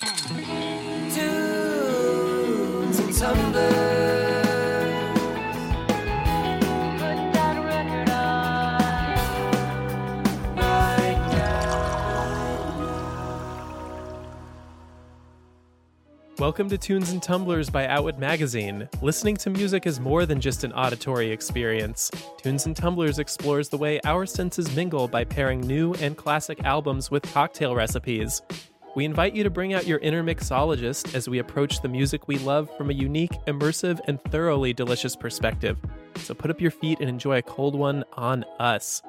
Dudes and Tumblr. Put that record on right now. Welcome to Tunes and Tumblers by Outwit Magazine. Listening to music is more than just an auditory experience. Tunes and Tumblers explores the way our senses mingle by pairing new and classic albums with cocktail recipes. We invite you to bring out your inner mixologist as we approach the music we love from a unique, immersive, and thoroughly delicious perspective. So put up your feet and enjoy a cold one on us.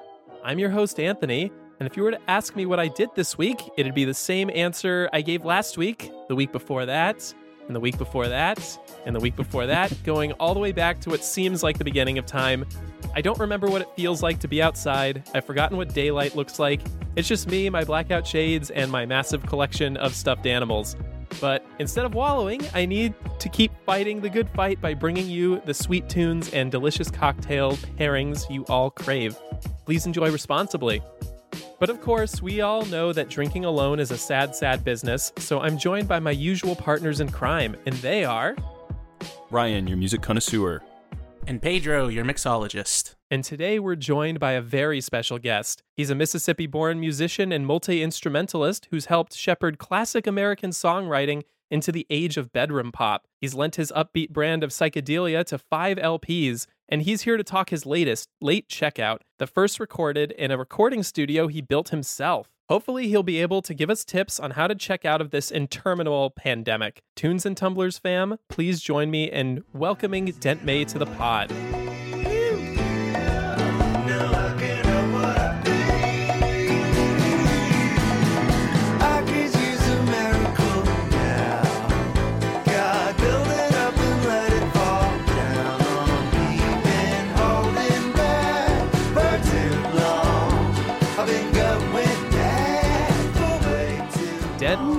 I'm your host, Anthony, and if you were to ask me what I did this week, it'd be the same answer I gave last week, the week before that, and the week before that, and the week before that, going all the way back to what seems like the beginning of time. I don't remember what it feels like to be outside. I've forgotten what daylight looks like. It's just me, my blackout shades, and my massive collection of stuffed animals. But instead of wallowing, I need to keep fighting the good fight by bringing you the sweet tunes and delicious cocktail pairings you all crave. Please enjoy responsibly. But of course, we all know that drinking alone is a sad, sad business, so I'm joined by my usual partners in crime, and they are... Ryan, your music connoisseur. And Pedro, your mixologist. And today we're joined by a very special guest. He's a Mississippi-born musician and multi-instrumentalist who's helped shepherd classic American songwriting into the age of bedroom pop. He's lent his upbeat brand of psychedelia to 5 LPs, and he's here to talk his latest, Late Checkout, the first recorded in a recording studio he built himself. Hopefully he'll be able to give us tips on how to check out of this interminable pandemic. Tunes and Tumblers fam, please join me in welcoming Dent May to the pod.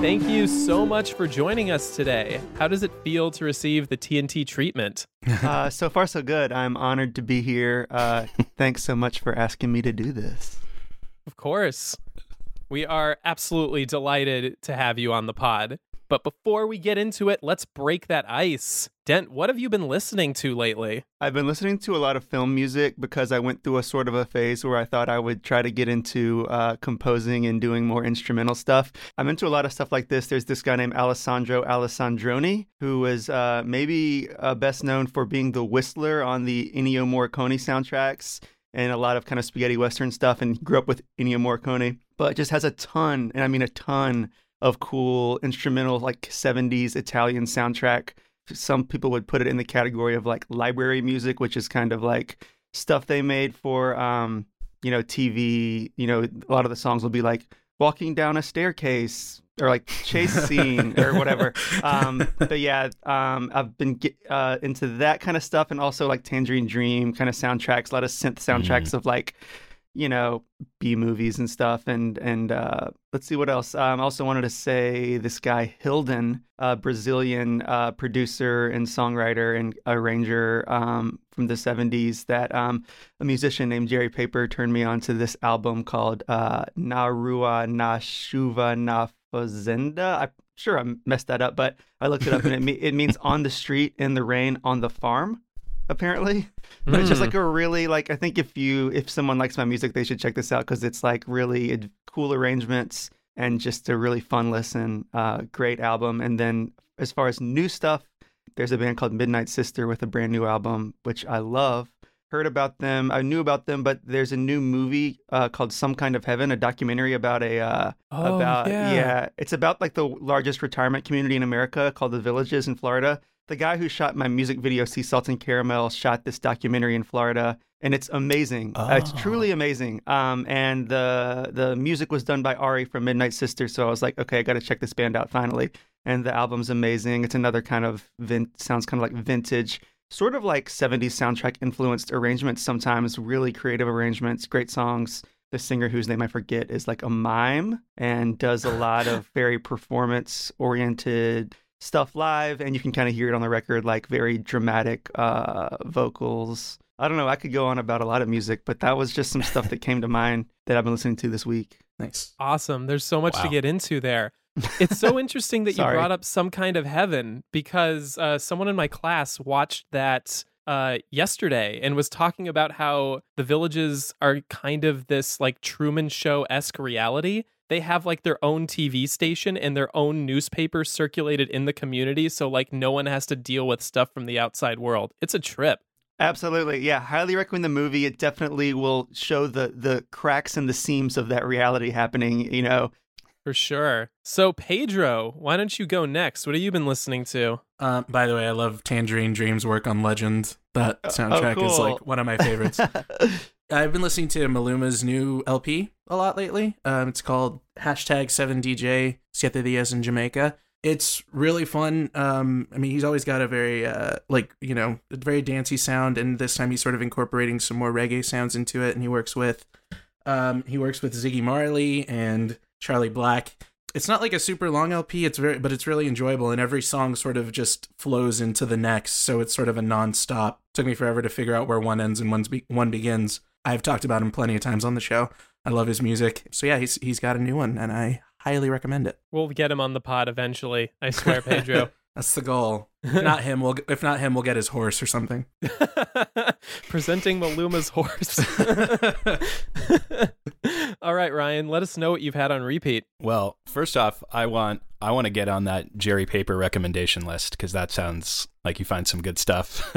Thank you so much for joining us today. How does it feel to receive the TNT treatment? So far, so good. I'm honored to be here. Thanks so much for asking me to do this. Of course. We are absolutely delighted to have you on the pod. But before we get into it, let's break that ice. Dent, what have you been listening to lately? I've been listening to a lot of film music because I went through a sort of a phase where I thought I would try to get into composing and doing more instrumental stuff. I'm into a lot of stuff like this. There's this guy named Alessandro Alessandroni, who is maybe best known for being the whistler on the Ennio Morricone soundtracks and a lot of kind of spaghetti Western stuff, and grew up with Ennio Morricone, but just has a ton, and I mean a ton, of cool instrumental, like 70s Italian soundtrack. Some people would put it in the category of like library music, which is kind of like stuff they made for, TV. You know, a lot of the songs will be like walking down a staircase or like chase scene or whatever. I've been into that kind of stuff, and also like Tangerine Dream kind of soundtracks, a lot of synth soundtracks of like, you know, B movies and stuff. And let's see what else. I also wanted to say this guy, Hilden, a Brazilian producer and songwriter and arranger from the 70s, that a musician named Jerry Paper turned me on to this album called Na Rua Na Chuva Na Fazenda. I'm sure I messed that up, but I looked it up and it means on the street, in the rain, on the farm, apparently. But it's just like a really, like, I think if someone likes my music, they should check this out, because it's like really cool arrangements and just a really fun listen. Great album. And then As far as new stuff, there's a band called Midnight Sister with a brand new album, which I love. Heard about them. I knew about them, but there's a new movie called Some Kind of Heaven, a documentary about it's about like the largest retirement community in America called The Villages in Florida. The guy who shot my music video, Sea Salt and Caramel, shot this documentary in Florida, and it's amazing. Oh. It's truly amazing. And the music was done by Ari from Midnight Sister, so I was like, okay, I got to check this band out finally. And the album's amazing. It's another kind of sounds kind of like vintage, sort of like 70s soundtrack influenced arrangements sometimes, really creative arrangements, great songs. The singer whose name I forget is like a mime and does a lot of very performance oriented stuff live, and you can kind of hear it on the record, like very dramatic vocals. I don't know, I could go on about a lot of music, but that was just some stuff that came to mind that I've been listening to this week. Nice. Awesome. There's so much to get into there. It's so interesting that you brought up Some Kind of Heaven, because someone in my class watched that yesterday and was talking about how the Villages are kind of this like Truman Show-esque reality. They have like their own TV station and their own newspaper circulated in the community, so like no one has to deal with stuff from the outside world. It's a trip. Absolutely. Yeah. Highly recommend the movie. It definitely will show the cracks and the seams of that reality happening, you know. For sure. So Pedro, why don't you go next? What have you been listening to? By the way, I love Tangerine Dream's work on Legend. That soundtrack is like one of my favorites. I've been listening to Maluma's new LP a lot lately. It's called Hashtag 7DJ, Siete Días in Jamaica. It's really fun. I mean, he's always got a very, very dancey sound. And this time he's sort of incorporating some more reggae sounds into it. And he works with Ziggy Marley and Charlie Black. It's not like a super long LP, but it's really enjoyable, and every song sort of just flows into the next, so it's sort of a non-stop. Took me forever to figure out where one ends and one begins. I've talked about him plenty of times on the show. I love his music. So yeah, he's got a new one, and I highly recommend it. We'll get him on the pod eventually, I swear, Pedro. That's the goal. If not him, we'll get his horse or something. Presenting Maluma's horse. All right, Ryan, let us know what you've had on repeat. Well, first off, I want to get on that Jerry Paper recommendation list, because that sounds like you find some good stuff.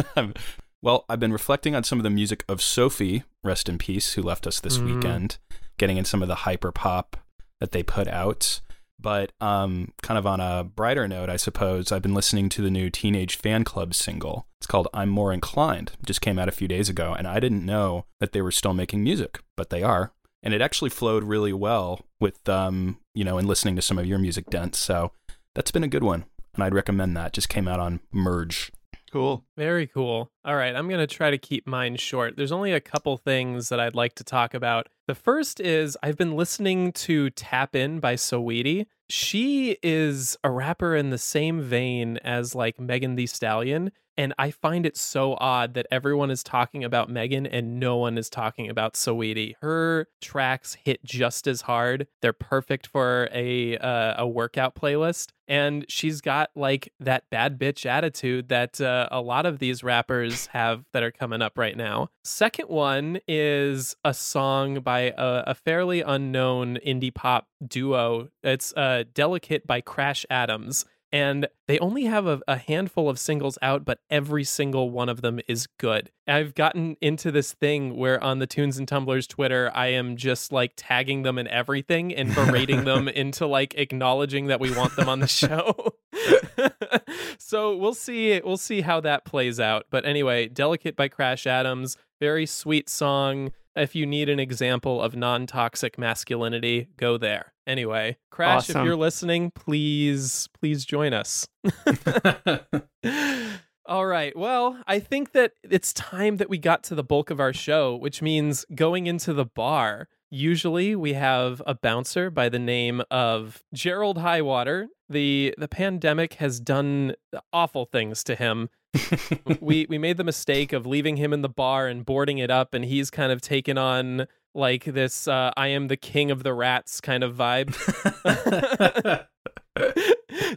Well, I've been reflecting on some of the music of Sophie, rest in peace, who left us this weekend, getting in some of the hyper pop that they put out. But kind of on a brighter note, I suppose, I've been listening to the new Teenage Fan Club single. It's called I'm More Inclined. It just came out a few days ago, and I didn't know that they were still making music, but they are. And it actually flowed really well with, and listening to some of your music, Dent. So that's been a good one, and I'd recommend that. It just came out on Merge. Cool. Very cool. All right, I'm going to try to keep mine short. There's only a couple things that I'd like to talk about. The first is I've been listening to Tap In by Saweetie. She is a rapper in the same vein as like Megan Thee Stallion, and I find it so odd that everyone is talking about Megan and no one is talking about Saweetie. Her tracks hit just as hard. They're perfect for a workout playlist, and she's got like that bad bitch attitude that a lot of these rappers have that are coming up right now. Second one is a song by a fairly unknown indie pop duo. It's Delicate by Crash Adams. And they only have a handful of singles out, but every single one of them is good. I've gotten into this thing where on the Tunes and Tumblers Twitter, I am just like tagging them in everything and berating them into like acknowledging that we want them on the show. So we'll see how that plays out. But anyway, Delicate by Crash Adams, very sweet song. If you need an example of non-toxic masculinity, go there. Anyway, Crash, awesome. If you're listening, please join us. All right. Well, I think that it's time that we got to the bulk of our show, which means going into the bar. Usually we have a bouncer by the name of Gerald Highwater. The pandemic has done awful things to him. We made the mistake of leaving him in the bar and boarding it up, and he's kind of taken on like this I am the king of the rats kind of vibe.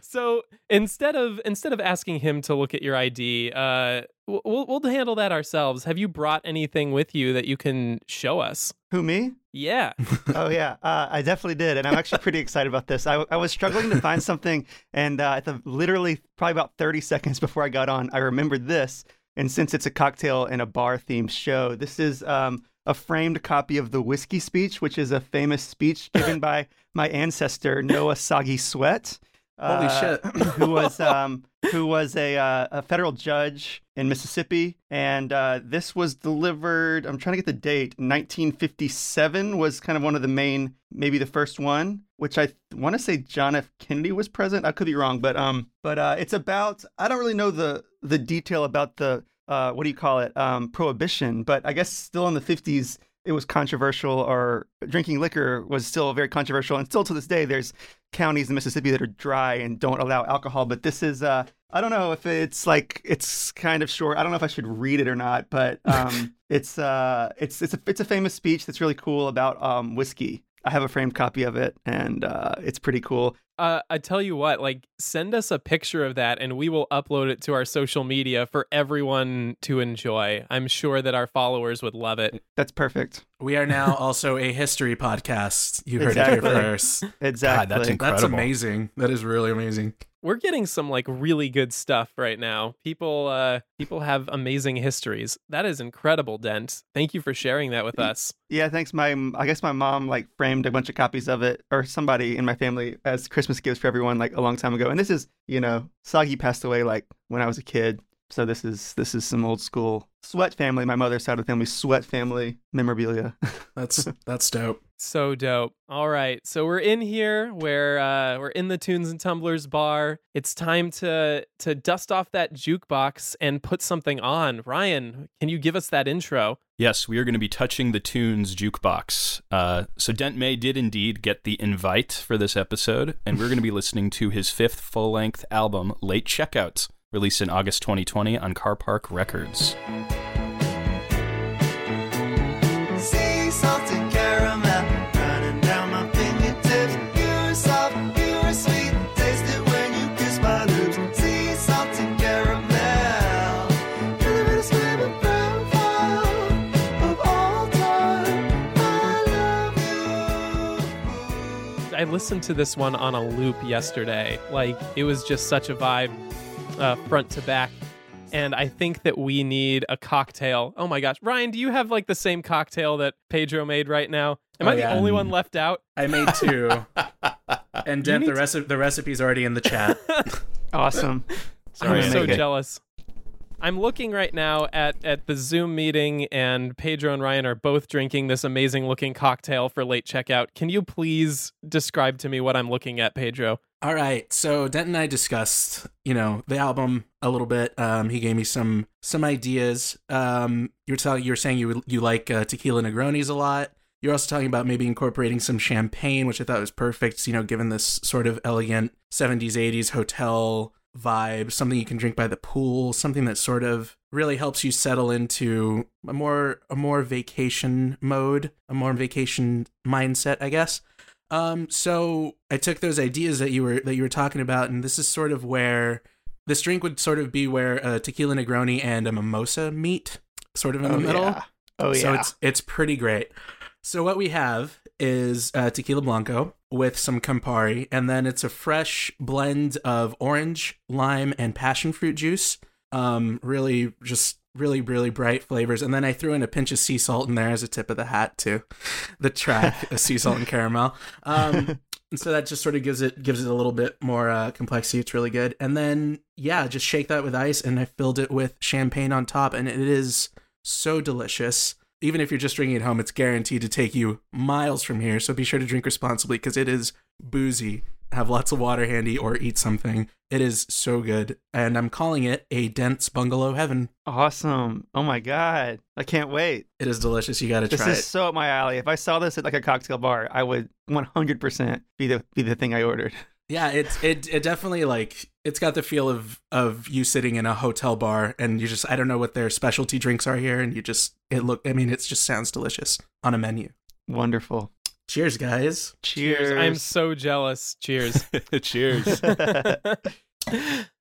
So instead of asking him to look at your ID, we'll handle that ourselves. Have you brought anything with you that you can show us? Who, me? Yeah. Oh, yeah. I definitely did. And I'm actually pretty excited about this. I was struggling to find something. And at the literally probably about 30 seconds before I got on, I remembered this. And since it's a cocktail and a bar themed show, this is a framed copy of the Whiskey Speech, which is a famous speech given by my ancestor, Noah Soggy Sweat. Holy shit. who was a federal judge in Mississippi. And this was delivered, I'm trying to get the date, 1957 was kind of one of the main, maybe the first one, which I want to say John F. Kennedy was present. I could be wrong, but it's about, I don't really know the detail about the, prohibition, but I guess still in the 50s, it was controversial, or drinking liquor was still very controversial. And still to this day, there's counties in Mississippi that are dry and don't allow alcohol. But this is, I don't know if it's like, it's kind of short. I don't know if I should read it or not, but it's a famous speech that's really cool about whiskey. I have a framed copy of it, and it's pretty cool. I tell you what, like, send us a picture of that and we will upload it to our social media for everyone to enjoy. I'm sure that our followers would love it. That's perfect. We are now also a history podcast. You heard it here first. Exactly. God, that's incredible. That's amazing. That is really amazing. We're getting some like really good stuff right now. People have amazing histories. That is incredible, Dent. Thank you for sharing that with us. Yeah, thanks. I guess my mom like framed a bunch of copies of it, or somebody in my family, as Christmas gifts for everyone like a long time ago. And this is, you know, Soggy passed away like when I was a kid. So this is some old school Sweat family, my mother's side of the family, Sweat family memorabilia. That's dope. So dope. All right. So we're in here where we're in the Tunes and Tumblers bar. It's time to dust off that jukebox and put something on. Ryan, can you give us that intro? Yes, we are going to be touching the Tunes jukebox. So Dent May did indeed get the invite for this episode, and we're going to be listening to his 5th full-length album, Late Checkout, released in August 2020 on Car Park Records. Sea salt and caramel running down my fingertips. You were soft, you were sweet, tasted when you kissed my lips. Sea salt and caramel, you're the best favorite profile of all time. I love you. I listened to this one on a loop yesterday. Like, it was just such a vibe. Front to back. And I think that we need a cocktail. Oh my gosh. Ryan, do you have like the same cocktail that Pedro made right now? Am I the only one left out? I made 2. And Dent, the recipe's already in the chat. Awesome. Sorry, I'm so jealous. I'm looking right now at the Zoom meeting, and Pedro and Ryan are both drinking this amazing looking cocktail for Late Checkout. Can you please describe to me what I'm looking at, Pedro? All right. So Dent and I discussed, you know, the album a little bit. He gave me some ideas. You were saying you like tequila Negronis a lot. You're also talking about maybe incorporating some champagne, which I thought was perfect, you know, given this sort of elegant 70s, 80s hotel vibe, something you can drink by the pool, something that sort of really helps you settle into a more vacation mode, a more vacation mindset, I guess. So I took those ideas that you were talking about, and this is sort of where this drink would sort of be where a tequila Negroni and a mimosa meet, sort of in the middle. Yeah. Oh yeah. So it's pretty great. So what we have is tequila blanco with some Campari, and then it's a fresh blend of orange, lime, and passion fruit juice. Really, really bright flavors. And then I threw in a pinch of sea salt in there as a tip of the hat to the track, sea salt and caramel. And so that just sort of gives it a little bit more complexity. It's really good. And then, yeah, just shake that with ice. And I filled it with champagne on top. And it is so delicious. Even if you're just drinking at home, it's guaranteed to take you miles from here. So be sure to drink responsibly because it is boozy. Have lots of water handy or eat something. It is so good. And I'm calling it a Dent's Bungalow Heaven. Awesome. Oh my God. I can't wait. It is delicious. You got to try it. This is so up my alley. If I saw this at like a cocktail bar, I would 100% be the thing I ordered. Yeah, it definitely, like, it's got the feel of you sitting in a hotel bar and you just, I don't know what their specialty drinks are here, and it just sounds delicious on a menu. Wonderful. Cheers, guys. Cheers. I'm so jealous. Cheers. Cheers.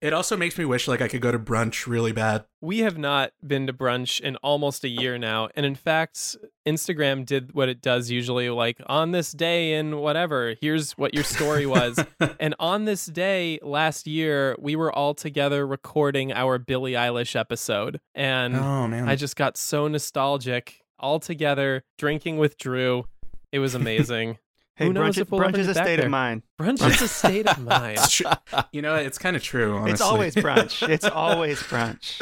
It also makes me wish like I could go to brunch really bad. We have not been to brunch in almost a year now. And in fact, Instagram did what it does usually, like on this day in whatever, here's what your story was. And on this day last year, we were all together recording our Billie Eilish episode. And I just got so nostalgic, all together, drinking with Drew. It was amazing. Hey, brunch is a state of mind. Brunch is a state of mind. You know, it's kind of true, honestly. It's always brunch. It's always brunch.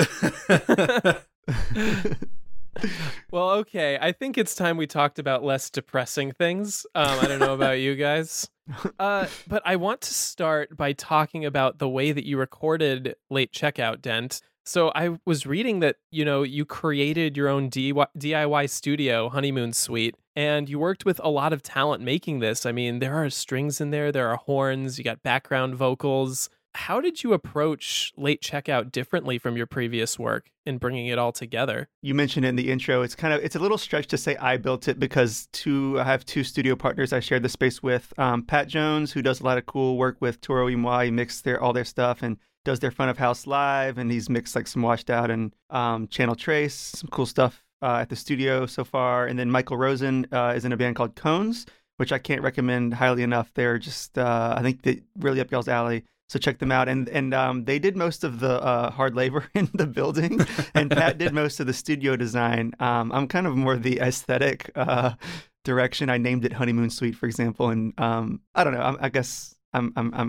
Well, okay. I think it's time we talked about less depressing things. I don't know about you guys. But I want to start by talking about the way that you recorded Late Checkout, Dent. So I was reading that, you know, you created your own DIY studio, Honeymoon Suite, and you worked with a lot of talent making this. I mean, there are strings in there, there are horns, you got background vocals. How did you approach Late Checkout differently from your previous work in bringing it all together? You mentioned in the intro, it's a little stretch to say I built it because I have two studio partners I shared the space with. Pat Jones, who does a lot of cool work with Toro y Moi, he mixed all their stuff and does their front of house live, and he's mixed like some Washed Out and Channel Trace, some cool stuff at the studio so far. And then Michael Rosen is in a band called Cones, which I can't recommend highly enough. They're just I think they really up y'all's alley. So check them out. And they did most of the hard labor in the building, and Pat did most of the studio design. I'm kind of more the aesthetic direction. I named it Honeymoon Suite, for example. And I don't know. I guess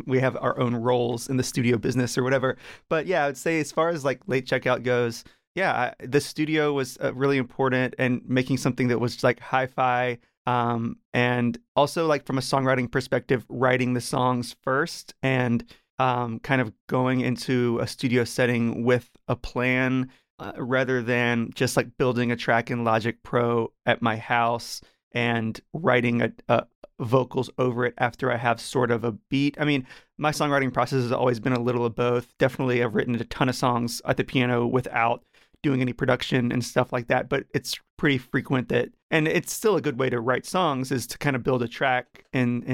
we have our own roles in the studio business or whatever. But yeah, I would say as far as like Late Checkout goes, yeah, the studio was really important, and making something that was like hi-fi. And also like from a songwriting perspective, writing the songs first and kind of going into a studio setting with a plan rather than just like building a track in Logic Pro at my house and writing a vocals over it after I have sort of a beat. I mean, my songwriting process has always been a little of both. Definitely I've written a ton of songs at the piano without doing any production and stuff like that, but it's pretty frequent that, and it's still a good way to write songs, is to kind of build a track and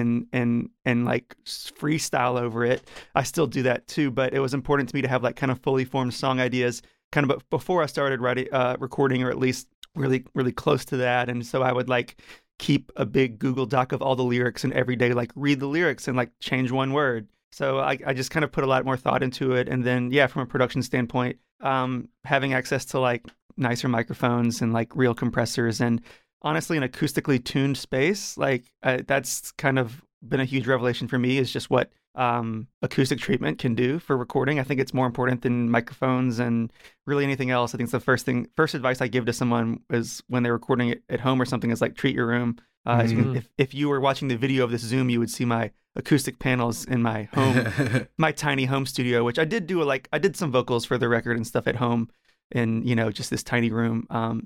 like freestyle over it. I still do that too, but it was important to me to have like kind of fully formed song ideas kind of before I started writing, recording, or at least really, really close to that. And so I would like keep a big Google Doc of all the lyrics, and every day like read the lyrics and like change one word. So I just kind of put a lot more thought into it. And then, yeah, from a production standpoint, having access to like nicer microphones and like real compressors, and honestly an acoustically tuned space, like that's kind of been a huge revelation for me, is just what acoustic treatment can do for recording. I think it's more important than microphones and really anything else. I think it's the first advice I give to someone is when they're recording it at home or something is like treat your room. If you were watching the video of this Zoom, you would see my acoustic panels in my home, my tiny home studio, which I did do. I did some vocals for the record and stuff at home, in just this tiny room. I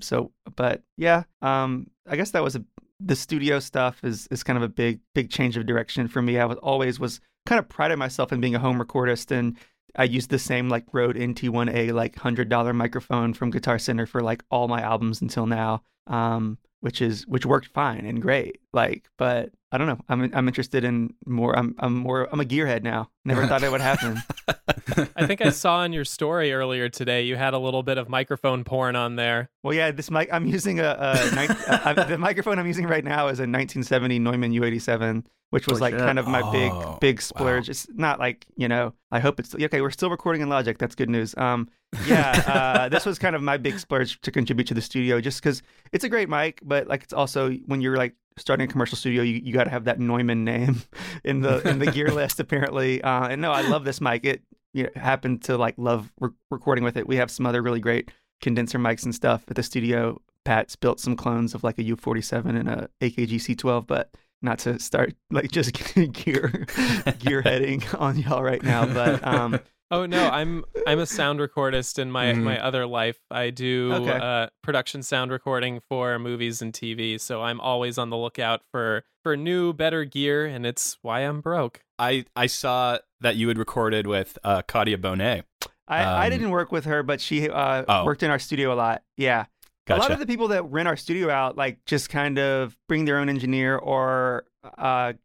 guess that was the studio stuff is kind of a big change of direction for me. I always kind of prided myself in being a home recordist, and I used the same like Rode NT1A like $100 microphone from Guitar Center for like all my albums until now. Which worked fine and great. But I don't know. I'm interested in more. I'm a gearhead now. Never thought it would happen. I think I saw in your story earlier today, you had a little bit of microphone porn on there. Well, yeah, this mic. I'm using the microphone I'm using right now is a 1970 Neumann U87, which was kind of my big splurge. Wow. It's not like, I hope it's okay. We're still recording in Logic. That's good news. This was kind of my big splurge to contribute to the studio, just because it's a great mic, but like it's also when you're like starting a commercial studio, you got to have that Neumann name in the gear list apparently. And no, I love this mic. It happened to like love recording with it. We have some other really great condenser mics and stuff at the studio. Pat's built some clones of like a U47 and a AKG C12, but not to start like just gear heading on y'all right now, but. Oh no, I'm a sound recordist in my other life. I do production sound recording for movies and TV, so I'm always on the lookout for new, better gear, and it's why I'm broke. I saw that you had recorded with Claudia Bonet. I didn't work with her, but she worked in our studio a lot. Yeah. Gotcha. A lot of the people that rent our studio out like just kind of bring their own engineer or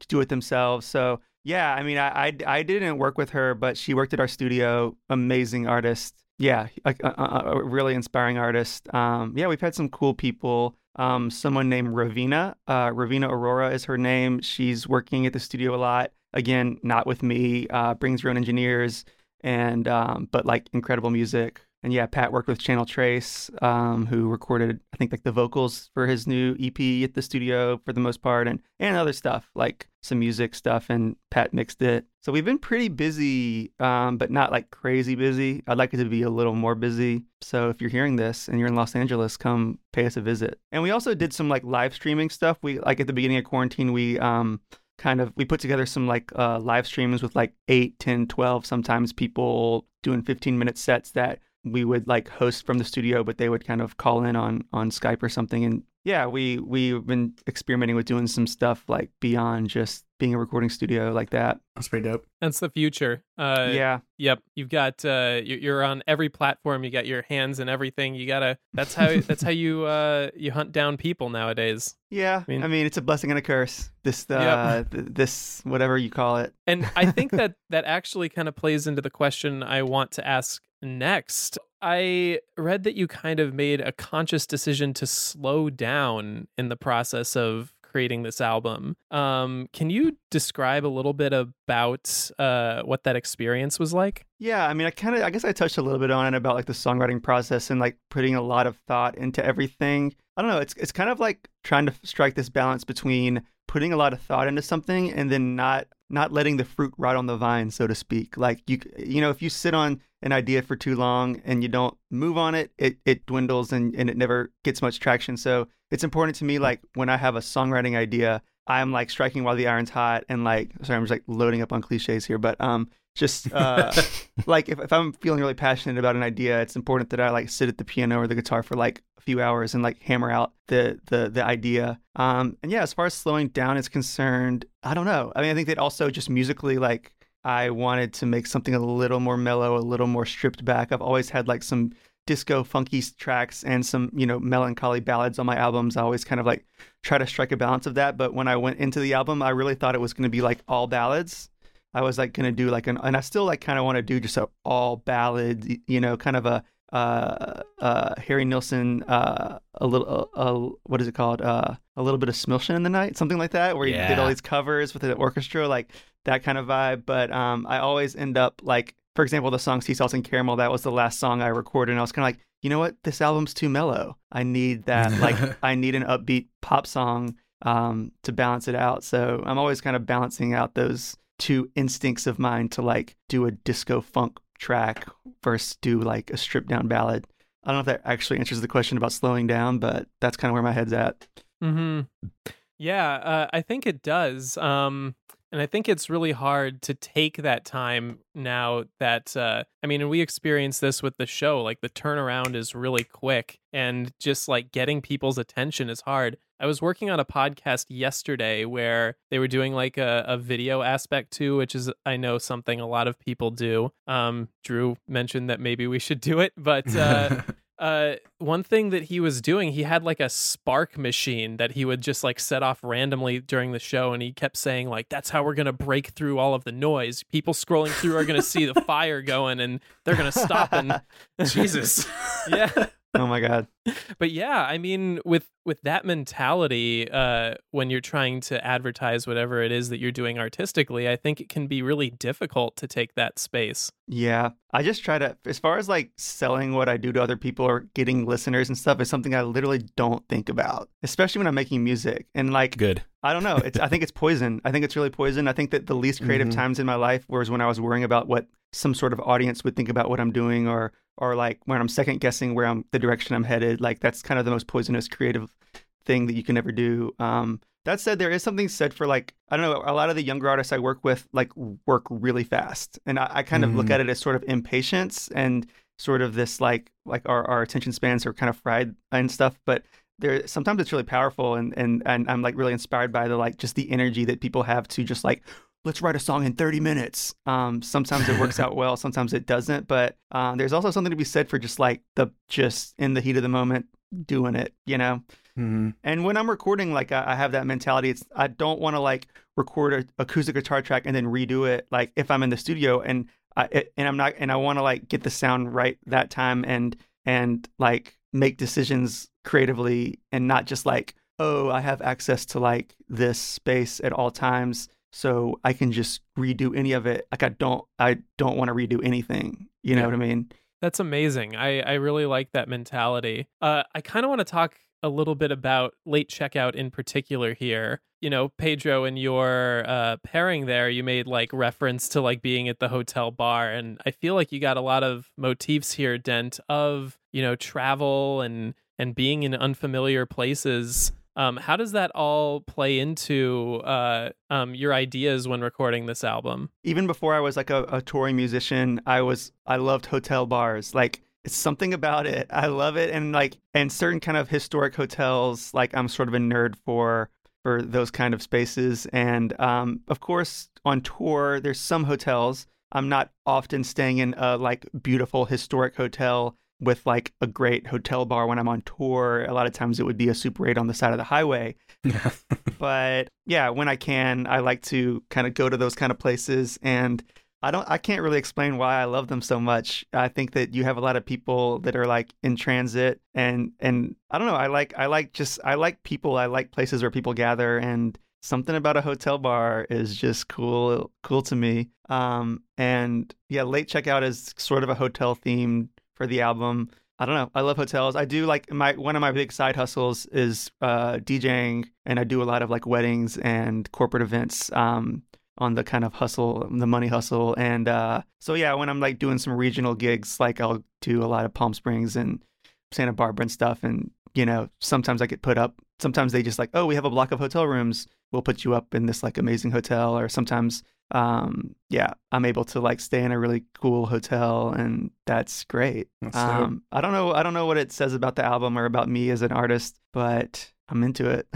do it themselves, so Yeah, I mean, I didn't work with her, but she worked at our studio. Amazing artist. Yeah, a really inspiring artist. Yeah, we've had some cool people. Someone named Ravina. Ravina Aurora is her name. She's working at the studio a lot. Again, not with me. Brings her own engineers, and but like incredible music. And yeah, Pat worked with Channel Trace, who recorded, I think, like the vocals for his new EP at the studio for the most part, and other stuff, like some music stuff, and Pat mixed it. So we've been pretty busy, but not like crazy busy. I'd like it to be a little more busy. So if you're hearing this and you're in Los Angeles, come pay us a visit. And we also did some like live streaming stuff. We, like at the beginning of quarantine, we put together some like live streams with like 8, 10, 12, sometimes people doing 15-minute sets that we would like host from the studio, but they would kind of call in on Skype or something. And yeah, we've been experimenting with doing some stuff like beyond just being a recording studio like that. That's pretty dope. That's the future. Yeah. Yep. You've got, you're on every platform. You got your hands in everything. You gotta, that's how you hunt down people nowadays. Yeah. I mean, it's a blessing and a curse. This, whatever you call it. And I think that actually kind of plays into the question I want to ask next. I read that you kind of made a conscious decision to slow down in the process of creating this album. Can you describe a little bit about what that experience was like? Yeah, I mean, I guess I touched a little bit on it about like the songwriting process and like putting a lot of thought into everything. I don't know, it's kind of like trying to strike this balance between putting a lot of thought into something and then not letting the fruit rot on the vine, so to speak. Like you know, if you sit on an idea for too long and you don't move on it, it dwindles and it never gets much traction. So it's important to me, like when I have a songwriting idea, I'm like striking while the iron's hot and like, sorry, I'm just like loading up on cliches here, but like if I'm feeling really passionate about an idea, it's important that I like sit at the piano or the guitar for like a few hours and like hammer out the idea. And yeah, as far as slowing down is concerned, I don't know. I mean, I think that also just musically, like I wanted to make something a little more mellow, a little more stripped back. I've always had like some disco funky tracks and some, you know, melancholy ballads on my albums. I always kind of like try to strike a balance of that. But when I went into the album, I really thought it was going to be like all ballads. I was like going to do like and I still like kind of want to do just a all ballad, you know, kind of a Harry Nilsson, a little, what is it called? A little bit of Smilshin in the Night, something like that, where he did all these covers with the orchestra, like that kind of vibe. But I always end up like, for example, the song Sea Salt and Caramel, that was the last song I recorded. And I was kind of like, you know what? This album's too mellow. I need that. Like I need an upbeat pop song to balance it out. So I'm always kind of balancing out those two instincts of mine to like do a disco funk track versus do like a stripped down ballad. I don't know if that actually answers the question about slowing down, but that's kind of where my head's at. Mm-hmm. Yeah, I think it does. And I think it's really hard to take that time now that, I mean, and we experience this with the show, like the turnaround is really quick and just like getting people's attention is hard. I was working on a podcast yesterday where they were doing like a video aspect too, which is, I know, something a lot of people do. Drew mentioned that maybe we should do it, but one thing that he was doing, he had like a spark machine that he would just like set off randomly during the show. And he kept saying like, that's how we're going to break through all of the noise. People scrolling through are going to see the fire going and they're going to stop. And Jesus. Yeah. Oh my God. But yeah, I mean, with that mentality, when you're trying to advertise whatever it is that you're doing artistically, I think it can be really difficult to take that space. Yeah. I just try to, as far as like selling what I do to other people or getting listeners and stuff, is something I literally don't think about, especially when I'm making music. And like, good. I don't know. I think it's poison. I think it's really poison. I think that the least creative times in my life was when I was worrying about what some sort of audience would think about what I'm doing, or like when I'm second guessing where I'm the direction I'm headed. Like that's kind of the most poisonous creative thing that you can ever do. That said, there is something said for like, I don't know, a lot of the younger artists I work with like work really fast. And I kind of look at it as sort of impatience and sort of this like our attention spans are kind of fried and stuff. But there, sometimes it's really powerful. And I'm like really inspired by the like just the energy that people have to just like, let's write a song in 30 minutes. Sometimes it works out well, sometimes it doesn't. But there's also something to be said for just like just in the heat of the moment doing it, you know? Mm-hmm. And when I'm recording, like I have that mentality. I don't want to like record an acoustic guitar track and then redo it, like if I'm in the studio and I want to like get the sound right that time and like make decisions creatively and not just like, oh, I have access to like this space at all times, so I can just redo any of it. Like I don't want to redo anything. You know what I mean? That's amazing. I really like that mentality. I kind of want to talk a little bit about Late Checkout in particular here. You know, Pedro, in your pairing there, you made like reference to like being at the hotel bar. And I feel like you got a lot of motifs here, Dent, of, you know, travel and being in unfamiliar places. How does that all play into your ideas when recording this album? Even before I was like a touring musician, I loved hotel bars. Like, it's something about it. I love it. And like, and certain kind of historic hotels, like I'm sort of a nerd for those kind of spaces. And of course, on tour, there's some hotels. I'm not often staying in a like beautiful historic hotel with like a great hotel bar when I'm on tour. A lot of times it would be a Super 8 on the side of the highway. But yeah, when I can, I like to kind of go to those kind of places, and I can't really explain why I love them so much. I think that you have a lot of people that are like in transit and I don't know, I like people, I like places where people gather, and something about a hotel bar is just cool to me. And yeah, Late Checkout is sort of a hotel themed for the album. I don't know. I love hotels. I do like one of my big side hustles is DJing, and I do a lot of like weddings and corporate events on the kind of hustle, the money hustle. And so yeah, when I'm like doing some regional gigs, like I'll do a lot of Palm Springs and Santa Barbara and stuff. And you know, sometimes I get put up. Sometimes they just like, oh, we have a block of hotel rooms. We'll put you up in this like amazing hotel. Or sometimes, I'm able to like stay in a really cool hotel, and that's great. That's I don't know what it says about the album or about me as an artist, but I'm into it.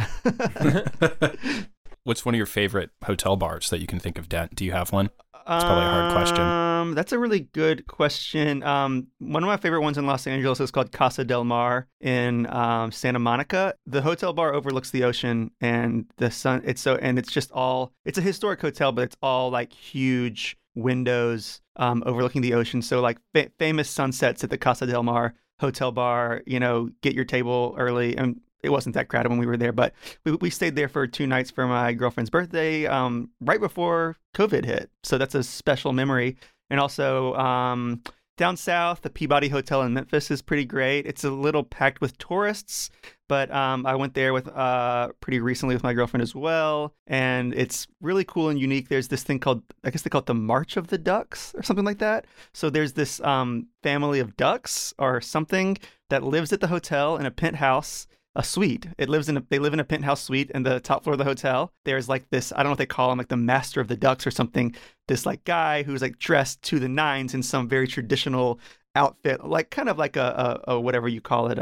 What's one of your favorite hotel bars that you can think of, Dent? Do you have one? It's probably a hard question. That's a really good question. One of my favorite ones in Los Angeles is called Casa del Mar in Santa Monica. The hotel bar overlooks the ocean and the sun. It's a historic hotel, but it's all like huge windows overlooking the ocean. So like famous sunsets at the Casa del Mar hotel bar. You know, get your table early. And it wasn't that crowded when we were there, but we stayed there for 2 nights for my girlfriend's birthday, right before COVID hit. So that's a special memory. And also down south, the Peabody Hotel in Memphis is pretty great. It's a little packed with tourists, but I went there with pretty recently with my girlfriend as well. And it's really cool and unique. There's this thing called, I guess they call it the March of the Ducks or something like that. So there's this family of ducks or something that lives at the hotel in a penthouse. A suite. They live in a penthouse suite in the top floor of the hotel. There's like this, I don't know what they call him, like the master of the ducks or something. This like guy who's like dressed to the nines in some very traditional outfit, like kind of like a whatever you call it,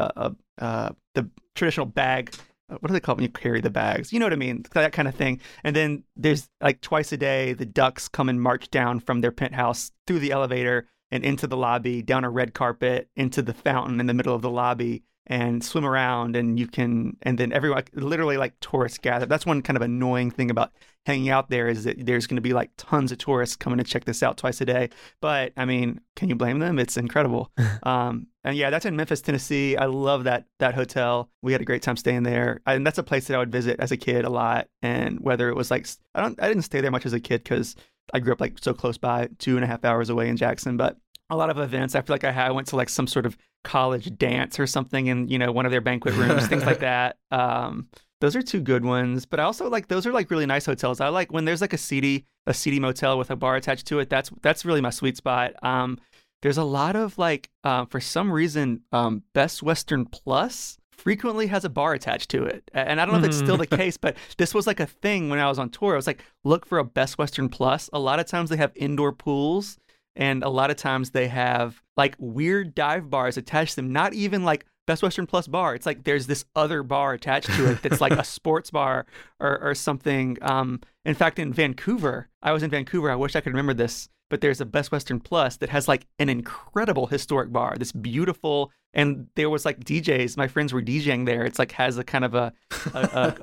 the traditional bag. What do they call it when you carry the bags? You know what I mean? That kind of thing. And then there's like twice a day, the ducks come and march down from their penthouse through the elevator and into the lobby, down a red carpet, into the fountain in the middle of the lobby, and swim around, and then everyone, literally like tourists gather. That's one kind of annoying thing about hanging out there, is that there's going to be like tons of tourists coming to check this out twice a day. But I mean, can you blame them? It's incredible. And yeah, that's in Memphis, Tennessee. I love that hotel. We had a great time staying there. And that's a place that I would visit as a kid a lot. And whether it was like, I didn't stay there much as a kid because I grew up like so close by, 2.5 hours away in Jackson, but a lot of events. I feel like I went to like some sort of college dance or something in, you know, one of their banquet rooms, things like that. Those are two good ones. But I also like, those are like really nice hotels. I like when there's like a seedy motel with a bar attached to it. That's really my sweet spot. There's a lot of like, for some reason, Best Western Plus frequently has a bar attached to it. And I don't know if it's still the case, but this was like a thing when I was on tour. I was like, look for a Best Western Plus. A lot of times they have indoor pools. And a lot of times they have like weird dive bars attached to them, not even like Best Western Plus bar. It's like there's this other bar attached to it that's like a sports bar or something. In fact, in Vancouver, I wish I could remember this. but there's a Best Western Plus that has like an incredible historic bar, this beautiful, and there was like DJs, my friends were DJing there. It's like has a kind of a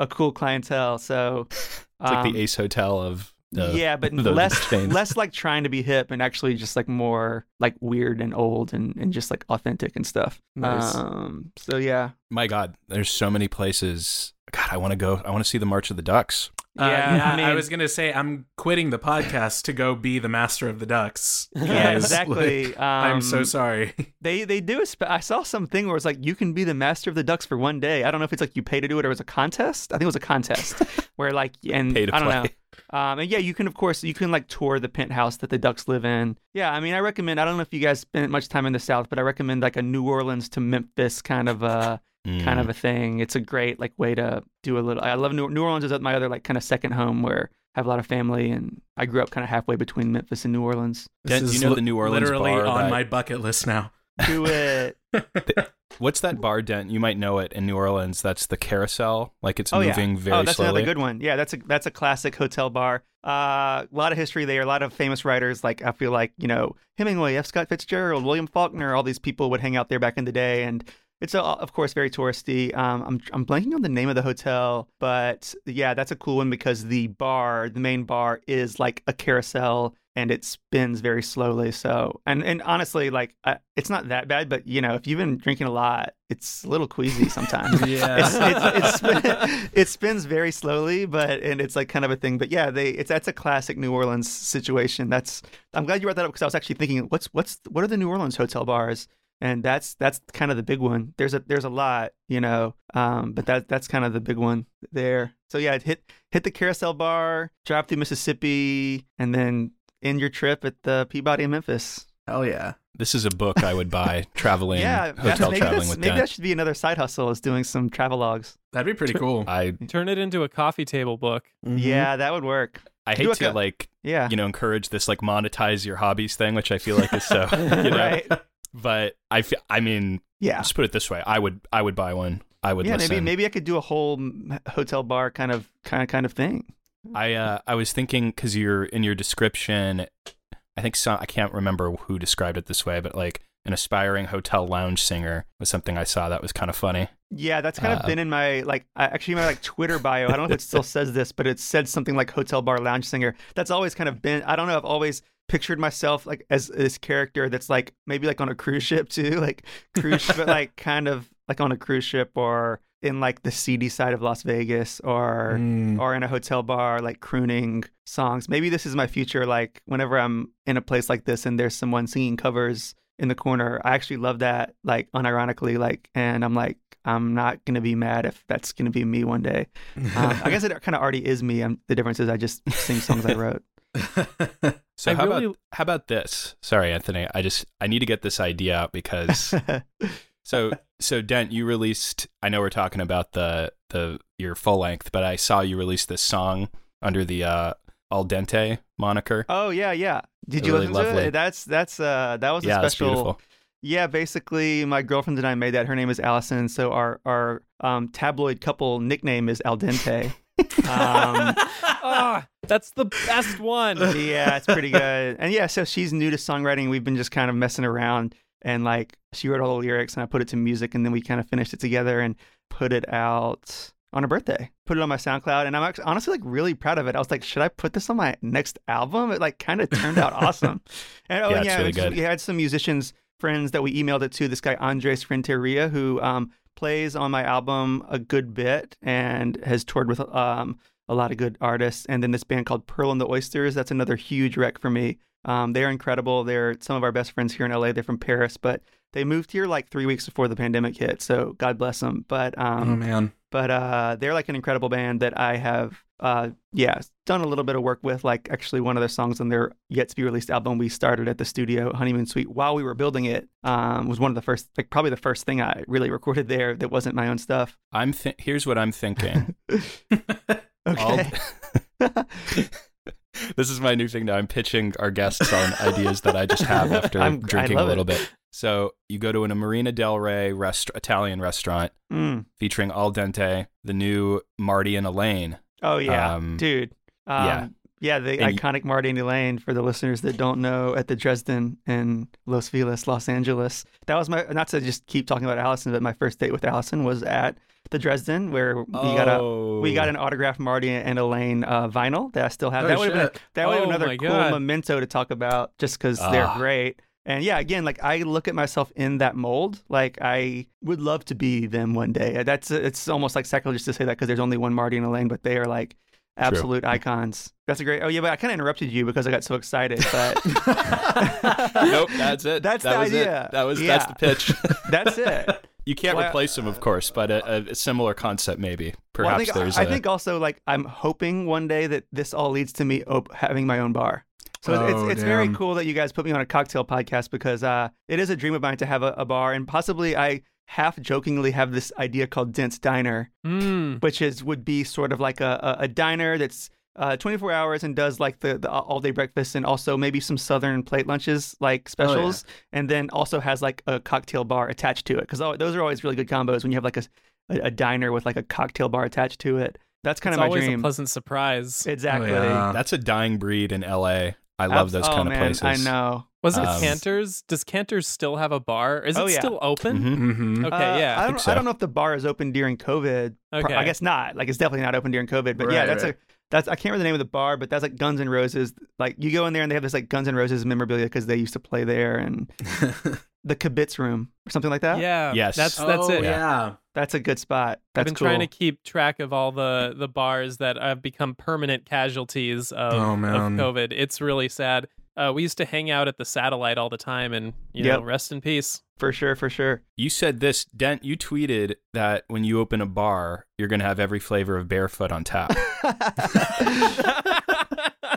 cool clientele. So it's like the Ace Hotel of yeah, but less like trying to be hip and actually just like more like weird and old and just like authentic and stuff. Nice. So yeah. My God, there's so many places. God, I want to go. I want to see the March of the Ducks. Yeah, I mean, I was going to say I'm quitting the podcast to go be the master of the Ducks. Yeah, exactly. Like, I'm so sorry. They do. I saw something where it's like, you can be the master of the Ducks for one day. I don't know if it's like you pay to do it or it was a contest. I think it was a contest where like, and I don't know. And yeah, you can, of course, you can like tour the penthouse that the Ducks live in. Yeah, I mean, I recommend, I don't know if you guys spent much time in the South, but I recommend like a New Orleans to Memphis kind of a thing. It's a great like way to do a little. I love New Orleans. Is my other like kind of second home where I have a lot of family, and I grew up kind of halfway between Memphis and New Orleans. Dent, you know the New Orleans literally bar on my bucket list now. Do it. What's that bar, Dent? You might know it in New Orleans. That's the Carousel. Like it's moving very slowly. Oh, that's another good one. Yeah, that's a classic hotel bar. A lot of history there. A lot of famous writers. Like I feel like Hemingway, F. Scott Fitzgerald, William Faulkner. All these people would hang out there back in the day, and it's, of course, very touristy. I'm blanking on the name of the hotel, but yeah, that's a cool one because the bar, the main bar, is like a carousel and it spins very slowly. So, and honestly, like it's not that bad, but if you've been drinking a lot, it's a little queasy sometimes. Yeah, it spins very slowly, and it's like kind of a thing. But yeah, that's a classic New Orleans situation. I'm glad you brought that up because I was actually thinking, what are the New Orleans hotel bars? And that's kind of the big one. There's a lot, but that's kind of the big one there. So yeah, hit the Carousel Bar, drive through Mississippi, and then end your trip at the Peabody in Memphis. Hell yeah. This is a book I would buy traveling, Maybe that should be another side hustle, is doing some travelogues. That'd be pretty cool. I turn it into a coffee table book. Mm-hmm. Yeah, that would work. I hate to encourage this like monetize your hobbies thing, which I feel like is so, Right. But let's put it this way. I would buy one. I would listen. Maybe I could do a whole hotel bar kind of thing. I was thinking, because you're in your description, I think I can't remember who described it this way, but like an aspiring hotel lounge singer was something I saw that was kind of funny. Yeah, that's kind of been in my my Twitter bio. I don't know if it still says this, but it said something like hotel bar lounge singer. That's always kind of been. I don't know. I've always pictured myself like as this character that's like maybe like on a cruise ship too, like cruise, but like kind of like on a cruise ship or in like the seedy side of Las Vegas or in a hotel bar, like crooning songs. Maybe this is my future. Like whenever I'm in a place like this and there's someone singing covers in the corner, I actually love that. Like unironically, like, and I'm like, I'm not going to be mad if that's going to be me one day. I guess it kind of already is me. The difference is I just sing songs I wrote. So how about this? Sorry, Anthony. I need to get this idea out because so Dent, you released, I know we're talking about your full length, but I saw you release this song under the Al Dente moniker. Oh yeah. Did you really listen to it? That was a special. That's beautiful. Yeah, basically, my girlfriend and I made that. Her name is Allison, so our tabloid couple nickname is Al Dente. That's the best one. Yeah, it's pretty good. And yeah, so she's new to songwriting. We've been just kind of messing around, and like she wrote all the lyrics, and I put it to music, and then we kind of finished it together and put it out on her birthday. Put it on my SoundCloud, and I'm actually, honestly, like really proud of it. I was like, should I put this on my next album? It like kind of turned out awesome. And really good. We had some musicians friends that we emailed it to. This guy Andres Renteria, who plays on my album a good bit and has toured with a lot of good artists, and then this band called Pearl and the Oysters. That's another huge rec for me. They're incredible. They're some of our best friends here in LA. They're from Paris, but they moved here like 3 weeks before the pandemic hit, so God bless them. But they're like an incredible band that I have done a little bit of work with. Like actually one of their songs on their yet to be released album we started at the studio, Honeymoon Suite, while we were building it. Was one of the first, like probably the first thing I really recorded there that wasn't my own stuff. Here's what I'm thinking. Okay. This is my new thing now. I'm pitching our guests on ideas that I just have after drinking a little bit. So you go to a Marina Del Rey Italian restaurant featuring Al Dente, the new Marty and Elaine. Oh yeah, dude. Yeah, the iconic Marty and Elaine, for the listeners that don't know, at the Dresden in Los Feliz, Los Angeles. That was my, not to just keep talking about Allison, but my first date with Allison was at the Dresden, where we got an autographed Marty and Elaine vinyl that I still have. That would have been another cool memento to talk about, just because they're great. And yeah, again, like I look at myself in that mold. Like I would love to be them one day. It's almost like sacrilegious to say that because there's only one Marty and Elaine, but they are like absolute icons. That's a great. Oh yeah, but I kind of interrupted you because I got so excited. But... Nope, that's it. That was the idea. That's the pitch. That's it. You can't replace them, of course, but a similar concept maybe. Perhaps I think also like I'm hoping one day that this all leads to me having my own bar. So it's very cool that you guys put me on a cocktail podcast because it is a dream of mine to have a bar, and possibly I half jokingly have this idea called Dent's Diner, which would be sort of like a diner that's 24 hours and does like the all day breakfast and also maybe some Southern plate lunches like specials, and then also has like a cocktail bar attached to it because those are always really good combos when you have like a diner with like a cocktail bar attached to it. That's kind of my dream. Always a pleasant surprise. Exactly. Oh, yeah. That's a dying breed in L.A. I love those kind of places. I know. Was it Canter's? Does Canter's still have a bar? Is it still open? Mm-hmm. Mm-hmm. Okay, yeah. I don't know if the bar is open during COVID. Okay. I guess not. Like, it's definitely not open during COVID. But I can't remember the name of the bar, but that's like Guns N' Roses. Like, you go in there and they have this like Guns N' Roses memorabilia because they used to play there, and the Kibitz Room or something like that. Yeah. Yes. That's it. Yeah. That's a good spot. That's cool. I've been trying to keep track of all the bars that have become permanent casualties of COVID. It's really sad. We used to hang out at the Satellite all the time and, you know, rest in peace. For sure. You said this, Dent, you tweeted that when you open a bar, you're going to have every flavor of Barefoot on tap.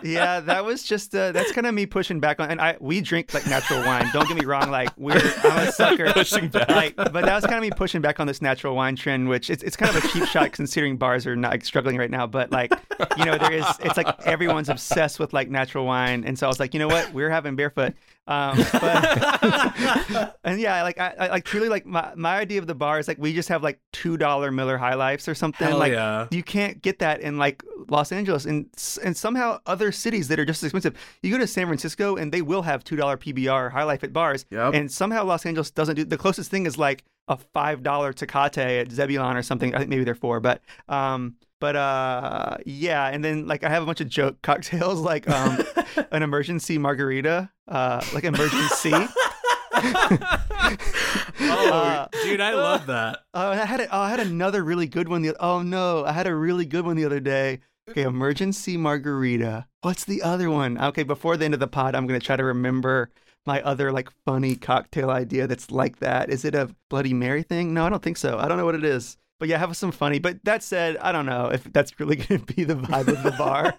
Yeah, that was just that's kind of me pushing back on, and we drink like natural wine. Don't get me wrong, like I'm a sucker. Pushing back, but that was kind of me pushing back on this natural wine trend, which it's kind of a cheap shot considering bars are not like, struggling right now. But like, you know, it's like everyone's obsessed with like natural wine, and so I was like, you know what, we're having Barefoot. And yeah, like I like truly like my idea of the bar is like we just have like $2 Miller High Lifes or something. Hell like you can't get that in like Los Angeles and somehow other cities that are just as expensive. You go to San Francisco and they will have $2 PBR High Life at bars, and somehow Los Angeles doesn't do. The closest thing is like a $5 Tecate at Zebulon or something. I think maybe they're $4, but. Yeah, and then like I have a bunch of joke cocktails, like an emergency margarita, like emergency. Dude, I love that. I had another really good one. I had a really good one the other day. Okay, emergency margarita. What's the other one? Okay, before the end of the pod, I'm gonna try to remember my other like funny cocktail idea that's like that. Is it a Bloody Mary thing? No, I don't think so. I don't know what it is. But yeah, have some funny. But that said, I don't know if that's really going to be the vibe of the bar.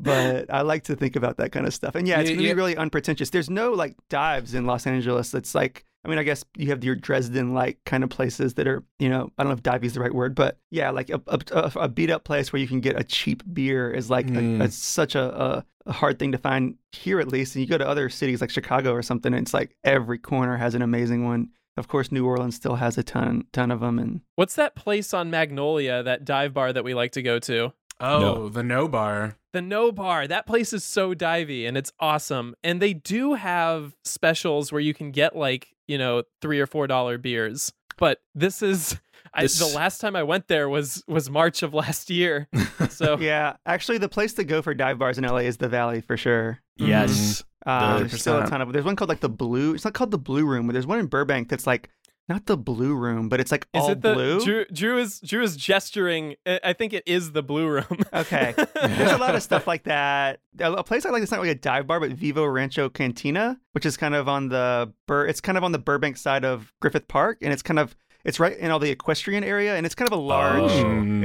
But I like to think about that kind of stuff. And yeah, it's going to be really unpretentious. There's no like dives in Los Angeles. It's like, I mean, I guess you have your Dresden like kind of places that are, you know, I don't know if divey is the right word, but yeah, like a beat up place where you can get a cheap beer is like such a hard thing to find here at least. And you go to other cities like Chicago or something, and it's like every corner has an amazing one. Of course, New Orleans still has a ton of them. And what's that place on Magnolia, that dive bar that we like to go to? Oh, no. The No Bar. The No Bar. That place is so divey, and it's awesome. And they do have specials where you can get like, you know, $3 or $4 beers. But this is... the last time I went there was March of last year. So yeah, actually, the place to go for dive bars in LA is the Valley for sure. Yes, there's still a ton of. There's one called like the Blue. It's not called the Blue Room, but there's one in Burbank that's like not the Blue Room, but it's like all blue. Drew is gesturing. I think it is the Blue Room. Okay, there's a lot of stuff like that. A place I like that's not really a dive bar, but Vivo Rancho Cantina, which is kind of on the Burbank side of Griffith Park, and it's kind of. It's right in all the equestrian area, and it's kind of a large.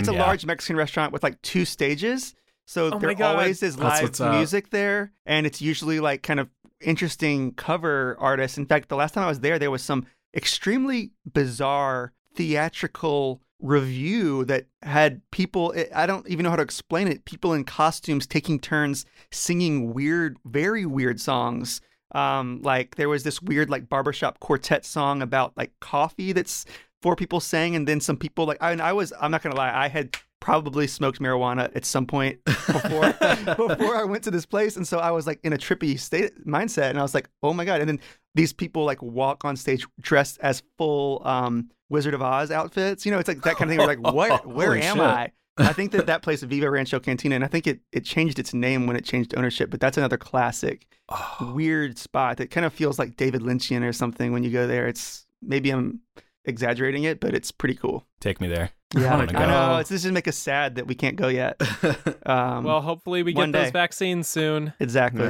Large Mexican restaurant with like two stages. So there always is live music there, and it's usually like kind of interesting cover artists. In fact, the last time I was there, there was some extremely bizarre theatrical review that had people, I don't even know how to explain it, people in costumes taking turns singing weird, very weird songs. Like there was this weird like barbershop quartet song about like coffee that's four people sang, and then some people like I'm not gonna lie, I had probably smoked marijuana at some point before before I went to this place. And so I was like in a trippy state mindset, and I was like, oh my God. And then these people like walk on stage dressed as full Wizard of Oz outfits. You know, it's like that kind of thing. We're like, what? Where am I? I think that place, Viva Rancho Cantina, and I think it changed its name when it changed ownership, but that's another classic weird spot that kind of feels like David Lynchian or something when you go there. It's, maybe I'm exaggerating it, but it's pretty cool. Take me there. Yeah, I know. It's just make us sad that we can't go yet. Well, hopefully we get those vaccines soon. Exactly.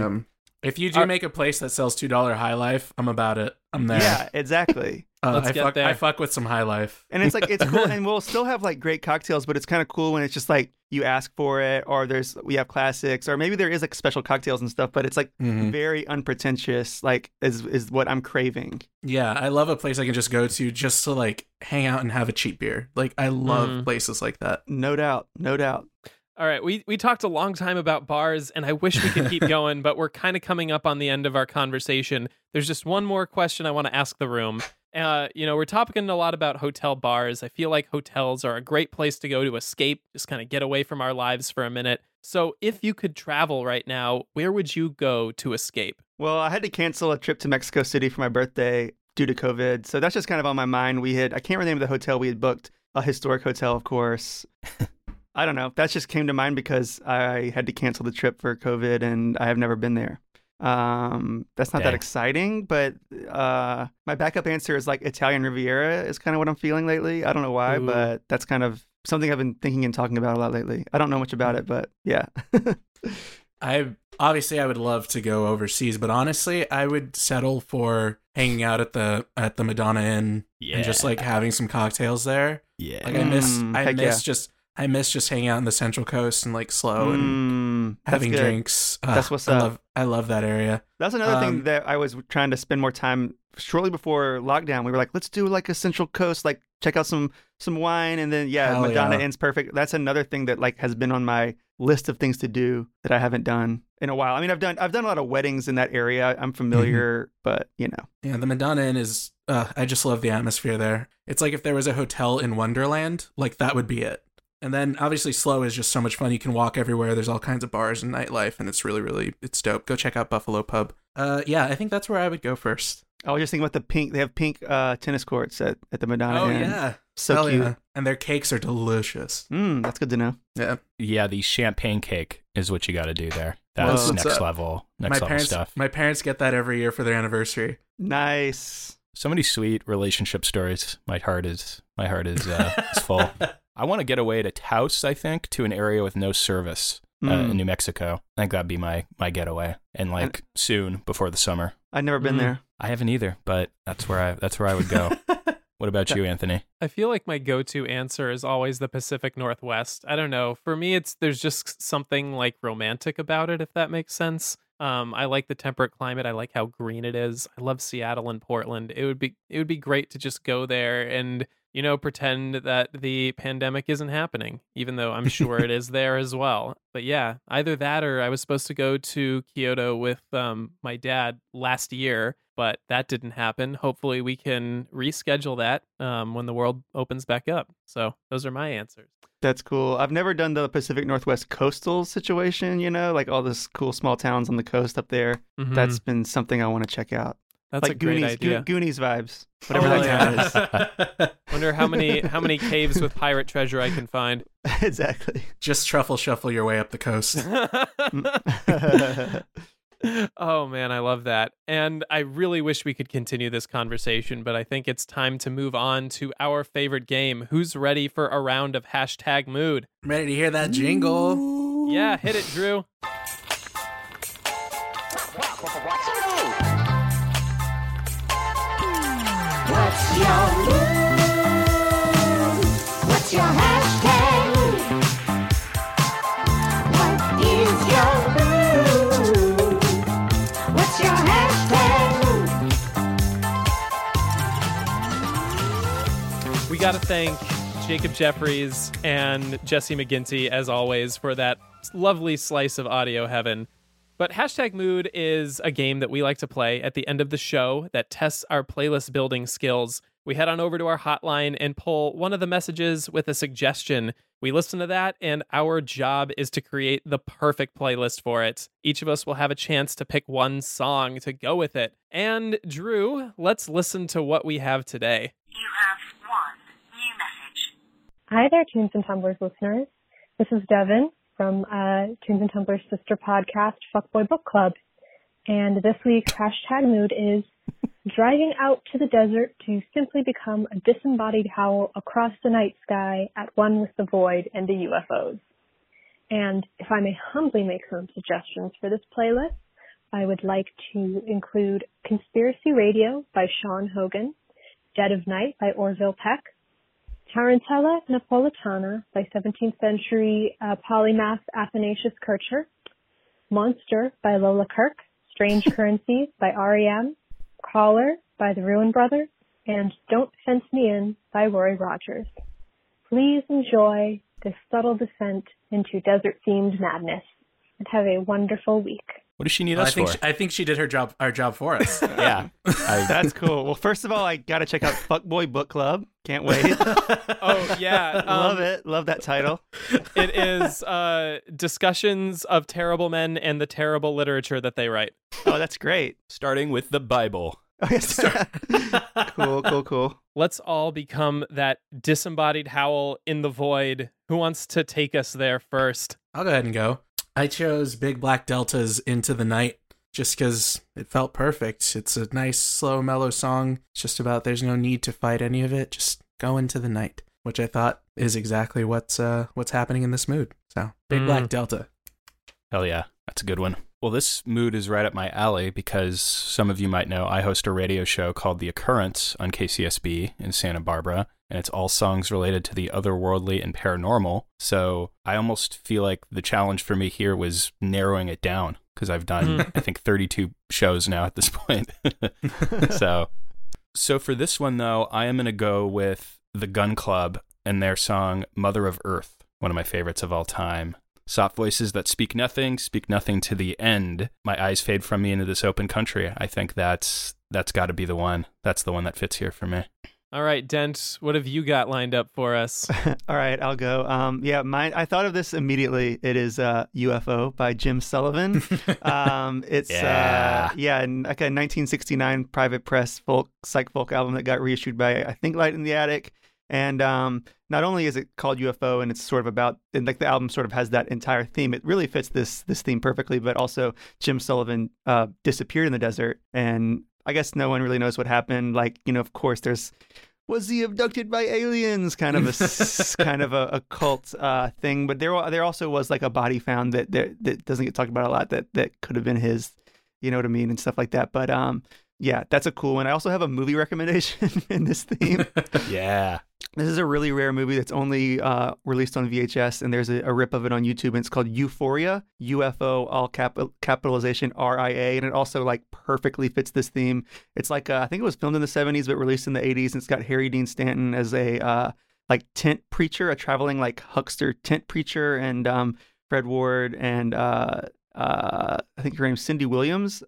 If you do make a place that sells $2 High Life, I'm about it. I'm there. Yeah, exactly. I fuck with some High Life. And it's like, it's cool. And we'll still have like great cocktails, but it's kind of cool when it's just like you ask for it, or we have classics, or maybe there is like special cocktails and stuff, but it's like very unpretentious, like is what I'm craving. Yeah. I love a place I can just go to just to like hang out and have a cheap beer. Like I love places like that. No doubt. No doubt. All right, we talked a long time about bars, and I wish we could keep going, but we're kind of coming up on the end of our conversation. There's just one more question I want to ask the room. We're talking a lot about hotel bars. I feel like hotels are a great place to go to escape, just kind of get away from our lives for a minute. So if you could travel right now, where would you go to escape? Well, I had to cancel a trip to Mexico City for my birthday due to COVID, so that's just kind of on my mind. I can't remember the hotel we had booked, a historic hotel, of course. I don't know. That just came to mind because I had to cancel the trip for COVID and I have never been there. That's not that exciting, but my backup answer is like Italian Riviera is kind of what I'm feeling lately. I don't know why, but that's kind of something I've been thinking and talking about a lot lately. I don't know much about it, but yeah. I would love to go overseas, but honestly, I would settle for hanging out at the Madonna Inn and just like having some cocktails there. Yeah. Like I miss just hanging out in the Central Coast and like slow and having drinks. That's what's up. I love that area. That's another thing that I was trying to spend more time shortly before lockdown. We were like, let's do like a Central Coast, like check out some wine. And then, Madonna Inn's perfect. That's another thing that like has been on my list of things to do that I haven't done in a while. I mean, I've done a lot of weddings in that area. I'm familiar, but you know. Yeah, the Madonna Inn is, I just love the atmosphere there. It's like if there was a hotel in Wonderland, like that would be it. And then obviously Slow is just so much fun. You can walk everywhere. There's all kinds of bars and nightlife, and it's really, really, it's dope. Go check out Buffalo Pub. I think that's where I would go first. I was just thinking about they have pink tennis courts at the Madonna Inn. Oh, yeah. So hell cute. Yeah. And their cakes are delicious. That's good to know. Yeah. Yeah, the champagne cake is what you got to do there. That's next level stuff. My parents get that every year for their anniversary. Nice. So many sweet relationship stories. My heart is full. I want to get away to Taos, I think, to an area with no service in New Mexico. I think that'd be my getaway, and like soon before the summer. I've never been there. I haven't either, but that's where I would go. What about you, Anthony? I feel like my go-to answer is always the Pacific Northwest. I don't know. For me, there's just something like romantic about it, if that makes sense. I like the temperate climate. I like how green it is. I love Seattle and Portland. It would be great to just go there and, you know, pretend that the pandemic isn't happening, even though I'm sure it is there as well. But yeah, either that or I was supposed to go to Kyoto with my dad last year, but that didn't happen. Hopefully we can reschedule that when the world opens back up. So those are my answers. That's cool. I've never done the Pacific Northwest coastal situation, you know, like all those cool small towns on the coast up there. Mm-hmm. That's been something I want to check out. That's like a great idea. Goonies vibes, whatever that is. Wonder how many caves with pirate treasure I can find. Exactly. Just truffle shuffle your way up the coast. Oh man, I love that. And I really wish we could continue this conversation, but I think it's time to move on to our favorite game. Who's ready for a round of hashtag mood? I'm ready to hear that jingle. Ooh. Yeah, hit it, Drew. What's your mood? What's your hashtag? What is your mood? What's your hashtag? We got to thank Jacob Jeffries and Jesse McGinty, as always, for that lovely slice of audio heaven. But Hashtag Mood is a game that we like to play at the end of the show that tests our playlist building skills. we head on over to our hotline and pull one of the messages with a suggestion. We listen to that, and our job is to create the perfect playlist for it. Each of us will have a chance to pick one song to go with it. And, Drew, let's listen to what we have today. You have one new message. Hi there, Tunes and Tumblers listeners. This is Devin from Tunes and Tumblers sister podcast, Fuckboy Book Club. And this week's hashtag mood is driving out to the desert to simply become a disembodied howl across the night sky at one with the void and the UFOs. And if I may humbly make some suggestions for this playlist, I would like to include Conspiracy Radio by Sean Hogan, Dead of Night by Orville Peck, Tarantella Napolitana by 17th century polymath Athanasius Kircher, Monster by Lola Kirk, Strange Currencies by R.E.M., Caller by the Ruin Brother, and Don't Fence Me In by Roy Rogers. Please enjoy this subtle descent into desert-themed madness, and have a wonderful week. What does she need us for? I think she did our job for us. Yeah. That's cool. Well, first of all, I got to check out Fuckboy Book Club. Can't wait. Oh, yeah. Love it. Love that title. It is discussions of terrible men and the terrible literature that they write. Oh, that's great. Starting with the Bible. Cool. Let's all become that disembodied howl in the void. Who wants to take us there first? I'll go ahead and go. I chose Big Black Delta's Into the Night just because it felt perfect. It's a nice, slow, mellow song. It's just about there's no need to fight any of it. Just go into the night, which I thought is exactly what's happening in this mood. So, Big Black Delta. Hell yeah. That's a good one. Well, this mood is right up my alley because some of you might know I host a radio show called The Occurrence on KCSB in Santa Barbara. And it's all songs related to the otherworldly and paranormal. So I almost feel like the challenge for me here was narrowing it down because I've done, I think, 32 shows now at this point. So for this one, though, I am going to go with the Gun Club and their song Mother of Earth, one of my favorites of all time. Soft voices that speak nothing to the end. My eyes fade from me into this open country. I think that's got to be the one. That's the one that fits here for me. All right, Dent, what have you got lined up for us? All right, I'll go. I thought of this immediately. It is UFO by Jim Sullivan. It's like a 1969 private press psych folk album that got reissued by, I think, Light in the Attic. And not only is it called UFO and it's sort of about, and like the album sort of has that entire theme, it really fits this theme perfectly, but also Jim Sullivan disappeared in the desert, and I guess no one really knows what happened. Like, you know, of course, was he abducted by aliens? Kind of a kind of a cult thing. But there also was like a body found that doesn't get talked about a lot that could have been his, you know what I mean, and stuff like that. But yeah, that's a cool one. I also have a movie recommendation in this theme. Yeah. This is a really rare movie that's only released on VHS, and there's a rip of it on YouTube, and it's called Euphoria, UFO, all capitalization, RIA, and it also like perfectly fits this theme. It's like, I think it was filmed in the 70s, but released in the 80s, and it's got Harry Dean Stanton as a like tent preacher, a traveling like huckster tent preacher, and Fred Ward, and I think her name's Cindy Williams.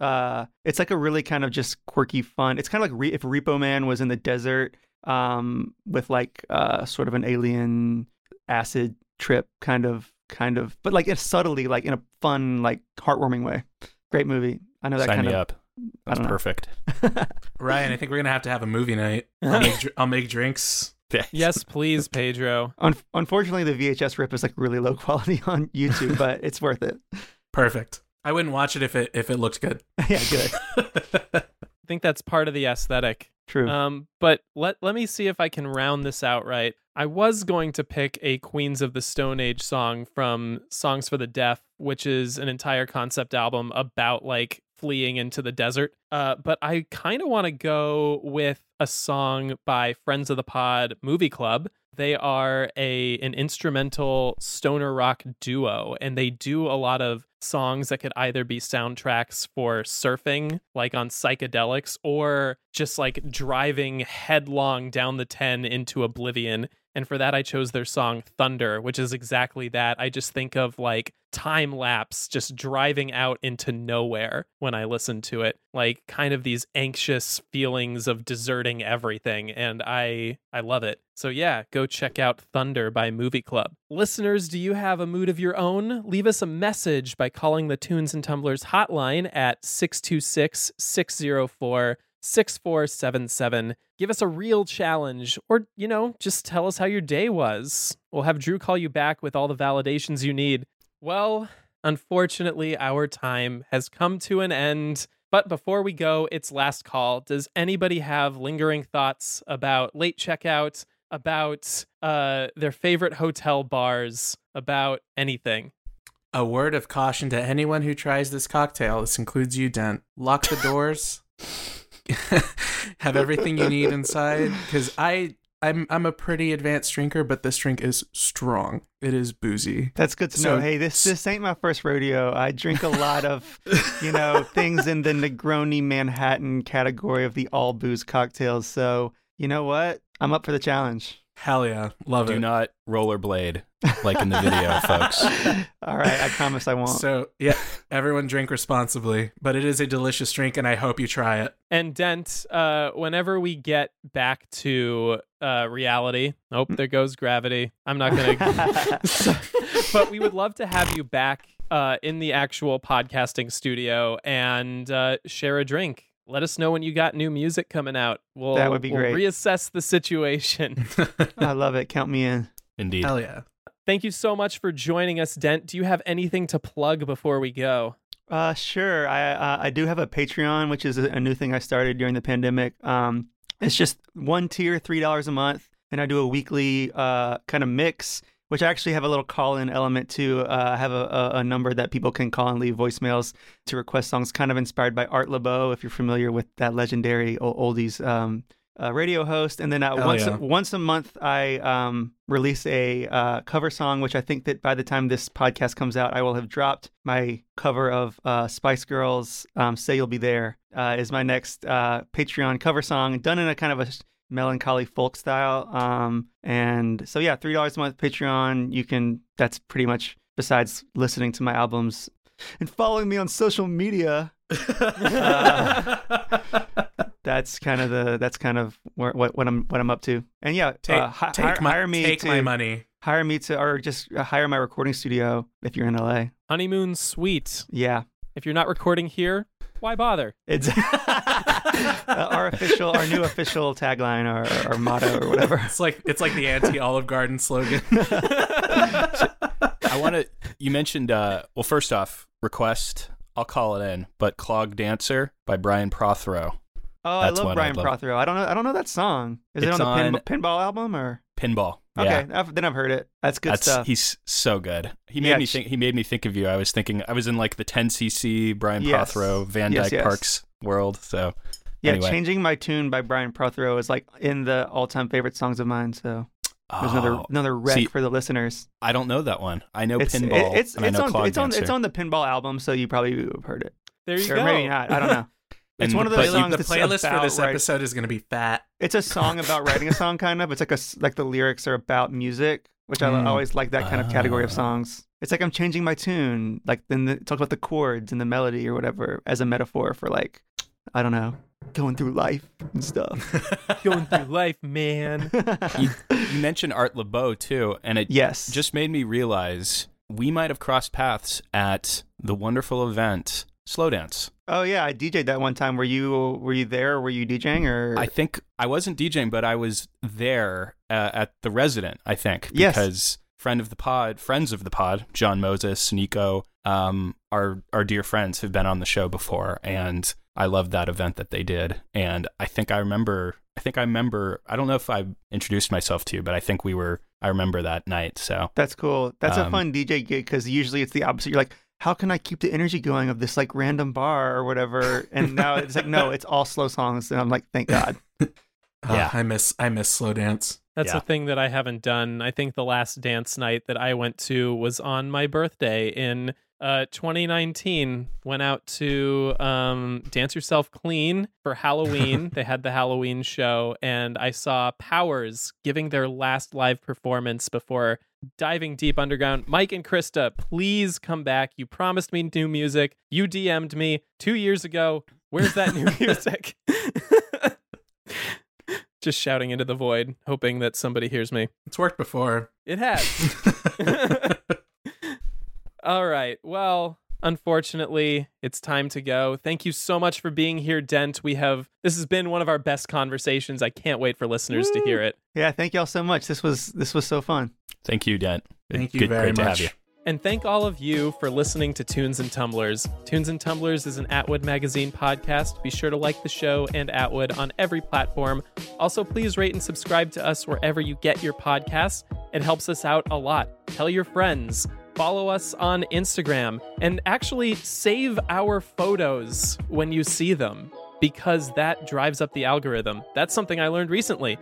It's like a really kind of just quirky fun. It's kind of like if Repo Man was in the desert, with like sort of an alien acid trip kind of, but like it's subtly like in a fun, like heartwarming way. Great movie. I know that. Sign kind me of up. That's perfect. Ryan, I think we're gonna have to have a movie night. I'll make drinks. Yes, please, Pedro. Unfortunately, the VHS rip is like really low quality on YouTube, but it's worth it. Perfect. I wouldn't watch it if it looked good. Yeah, good. I think that's part of the aesthetic. True. But let me see if I can round this out right. I was going to pick a Queens of the Stone Age song from Songs for the Deaf, which is an entire concept album about like fleeing into the desert. But I kind of want to go with a song by Friends of the Pod Movie Club. They are an instrumental stoner rock duo, and they do a lot of songs that could either be soundtracks for surfing, like on psychedelics, or just like driving headlong down the 10 into oblivion. And for that, I chose their song Thunder, which is exactly that. I just think of like time lapse just driving out into nowhere when I listened to it, like kind of these anxious feelings of deserting everything, and I love it. So yeah, go check out Thunder by Movie Club. Listeners, do you have a mood of your own? Leave us a message by calling the Tunes and Tumblers hotline at 626-604-6477. Give us a real challenge, or, you know, just tell us how your day was. We'll have Drew call you back with all the validations you need. Well, unfortunately, our time has come to an end. But before we go, it's last call. Does anybody have lingering thoughts about late checkout, about their favorite hotel bars, about anything? A word of caution to anyone who tries this cocktail. This includes you, Dent. Lock the doors. Have everything you need inside, because I'm a pretty advanced drinker, but this drink is strong. It is boozy. That's good to know. Hey, this ain't my first rodeo. I drink a lot of, you know, things in the Negroni Manhattan category of the all booze cocktails. So you know what? I'm up for the challenge. Hell yeah, love it. Do not rollerblade like in the video, folks. All right, I promise I won't. So yeah, everyone drink responsibly, but it is a delicious drink, and I hope you try it. And Dent, whenever we get back to reality, oh, there goes gravity. I'm not gonna. But we would love to have you back in the actual podcasting studio and share a drink. Let us know when you got new music coming out. That would be great. We'll reassess the situation. I love it. Count me in. Indeed. Hell yeah. Thank you so much for joining us, Dent. Do you have anything to plug before we go? Sure. I do have a Patreon, which is a new thing I started during the pandemic. It's just one tier, $3 a month, and I do a weekly kind of mix, which I actually have a little call-in element to. I have a number that people can call and leave voicemails to request songs, kind of inspired by Art LeBeau, if you're familiar with that legendary oldies radio host. And then once a month, I release a cover song, which I think that by the time this podcast comes out, I will have dropped. My cover of Spice Girls' Say You'll Be There is my next Patreon cover song, done in a kind of a melancholy folk style, and so yeah, $3 a month Patreon. You can, that's pretty much, besides listening to my albums and following me on social media, that's kind of what I'm up to. And yeah, hire my recording studio if you're in LA. Honeymoon Suite. Yeah, if you're not recording here, why bother? It's our new official tagline, our motto, or whatever. It's like the anti-Olive Garden slogan. You mentioned, well, first off, request, I'll call it in, but Clog Dancer by Brian Prothero. Oh, that's, I love Brian Prothero. I don't know that song. Is it on the Pinball album or Pinball? Okay, yeah. I've heard it. That's good stuff. He's so good. He made me think of you. I was in like the 10cc Brian Prothero, Van Dyke Parks world. So yeah, anyway. Changing My Tune by Brian Prothero is like in the all-time favorite songs of mine. So there's another rec for the listeners. I don't know that one. I know Pinball. It's on the Pinball album, so you probably have heard it. There you go. Maybe not. I don't know. It's one of those songs. The playlist for this episode is going to be fat. It's a song about writing a song, kind of. It's like the lyrics are about music, which I always like that kind of category of songs. It's like I'm changing my tune. Like then it talks about the chords and the melody or whatever as a metaphor for like, I don't know, going through life and stuff. Going through life, man. You mentioned Art LeBeau too, and it just made me realize we might have crossed paths at the wonderful event Slow Dance. Oh yeah, I DJ'd that one time. Were you there? Or were you DJing? Or I think I wasn't DJing, but I was there at the Resident. I think because friends of the pod, John Moses, Nico, our dear friends have been on the show before, and I loved that event that they did. And I think I remember. I don't know if I introduced myself to you, but I think I remember that night. So that's cool. That's a fun DJ gig because usually it's the opposite. You're like, how can I keep the energy going of this like random bar or whatever? And now it's like, no, it's all slow songs. And I'm like, thank God. Yeah, I miss Slow Dance. That's a thing that I haven't done. I think the last dance night that I went to was on my birthday in 2019. Went out to Dance Yourself Clean for Halloween. They had the Halloween show, and I saw Powers giving their last live performance before diving deep underground. Mike and Krista, please come back. You promised me new music. You DM'd me 2 years ago. Where's that new music? Just shouting into the void, hoping that somebody hears me. It's worked before. It has. All right. Well, unfortunately, it's time to go. Thank you so much for being here, Dent. This has been one of our best conversations. I can't wait for listeners to hear it. Yeah, thank y'all so much. This was so fun. Thank you, Dent. Thank you very much. Great to have you. And thank all of you for listening to Tunes and Tumblers. Tunes and Tumblers is an Atwood Magazine podcast. Be sure to like the show and Atwood on every platform. Also, please rate and subscribe to us wherever you get your podcasts. It helps us out a lot. Tell your friends. Follow us on Instagram, and actually save our photos when you see them, because that drives up the algorithm. That's something I learned recently.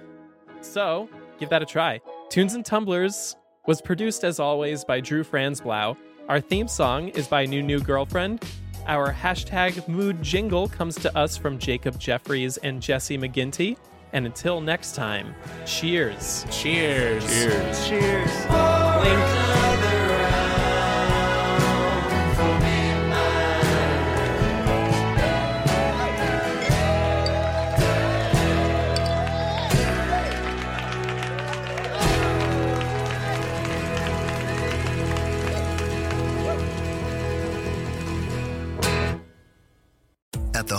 So give that a try. Tunes and Tumblers was produced, as always, by Drew Franzblau. Our theme song is by New Girlfriend. Our hashtag mood jingle comes to us from Jacob Jeffries and Jesse McGinty. And until next time, cheers. Cheers. Cheers. Cheers. Link. At the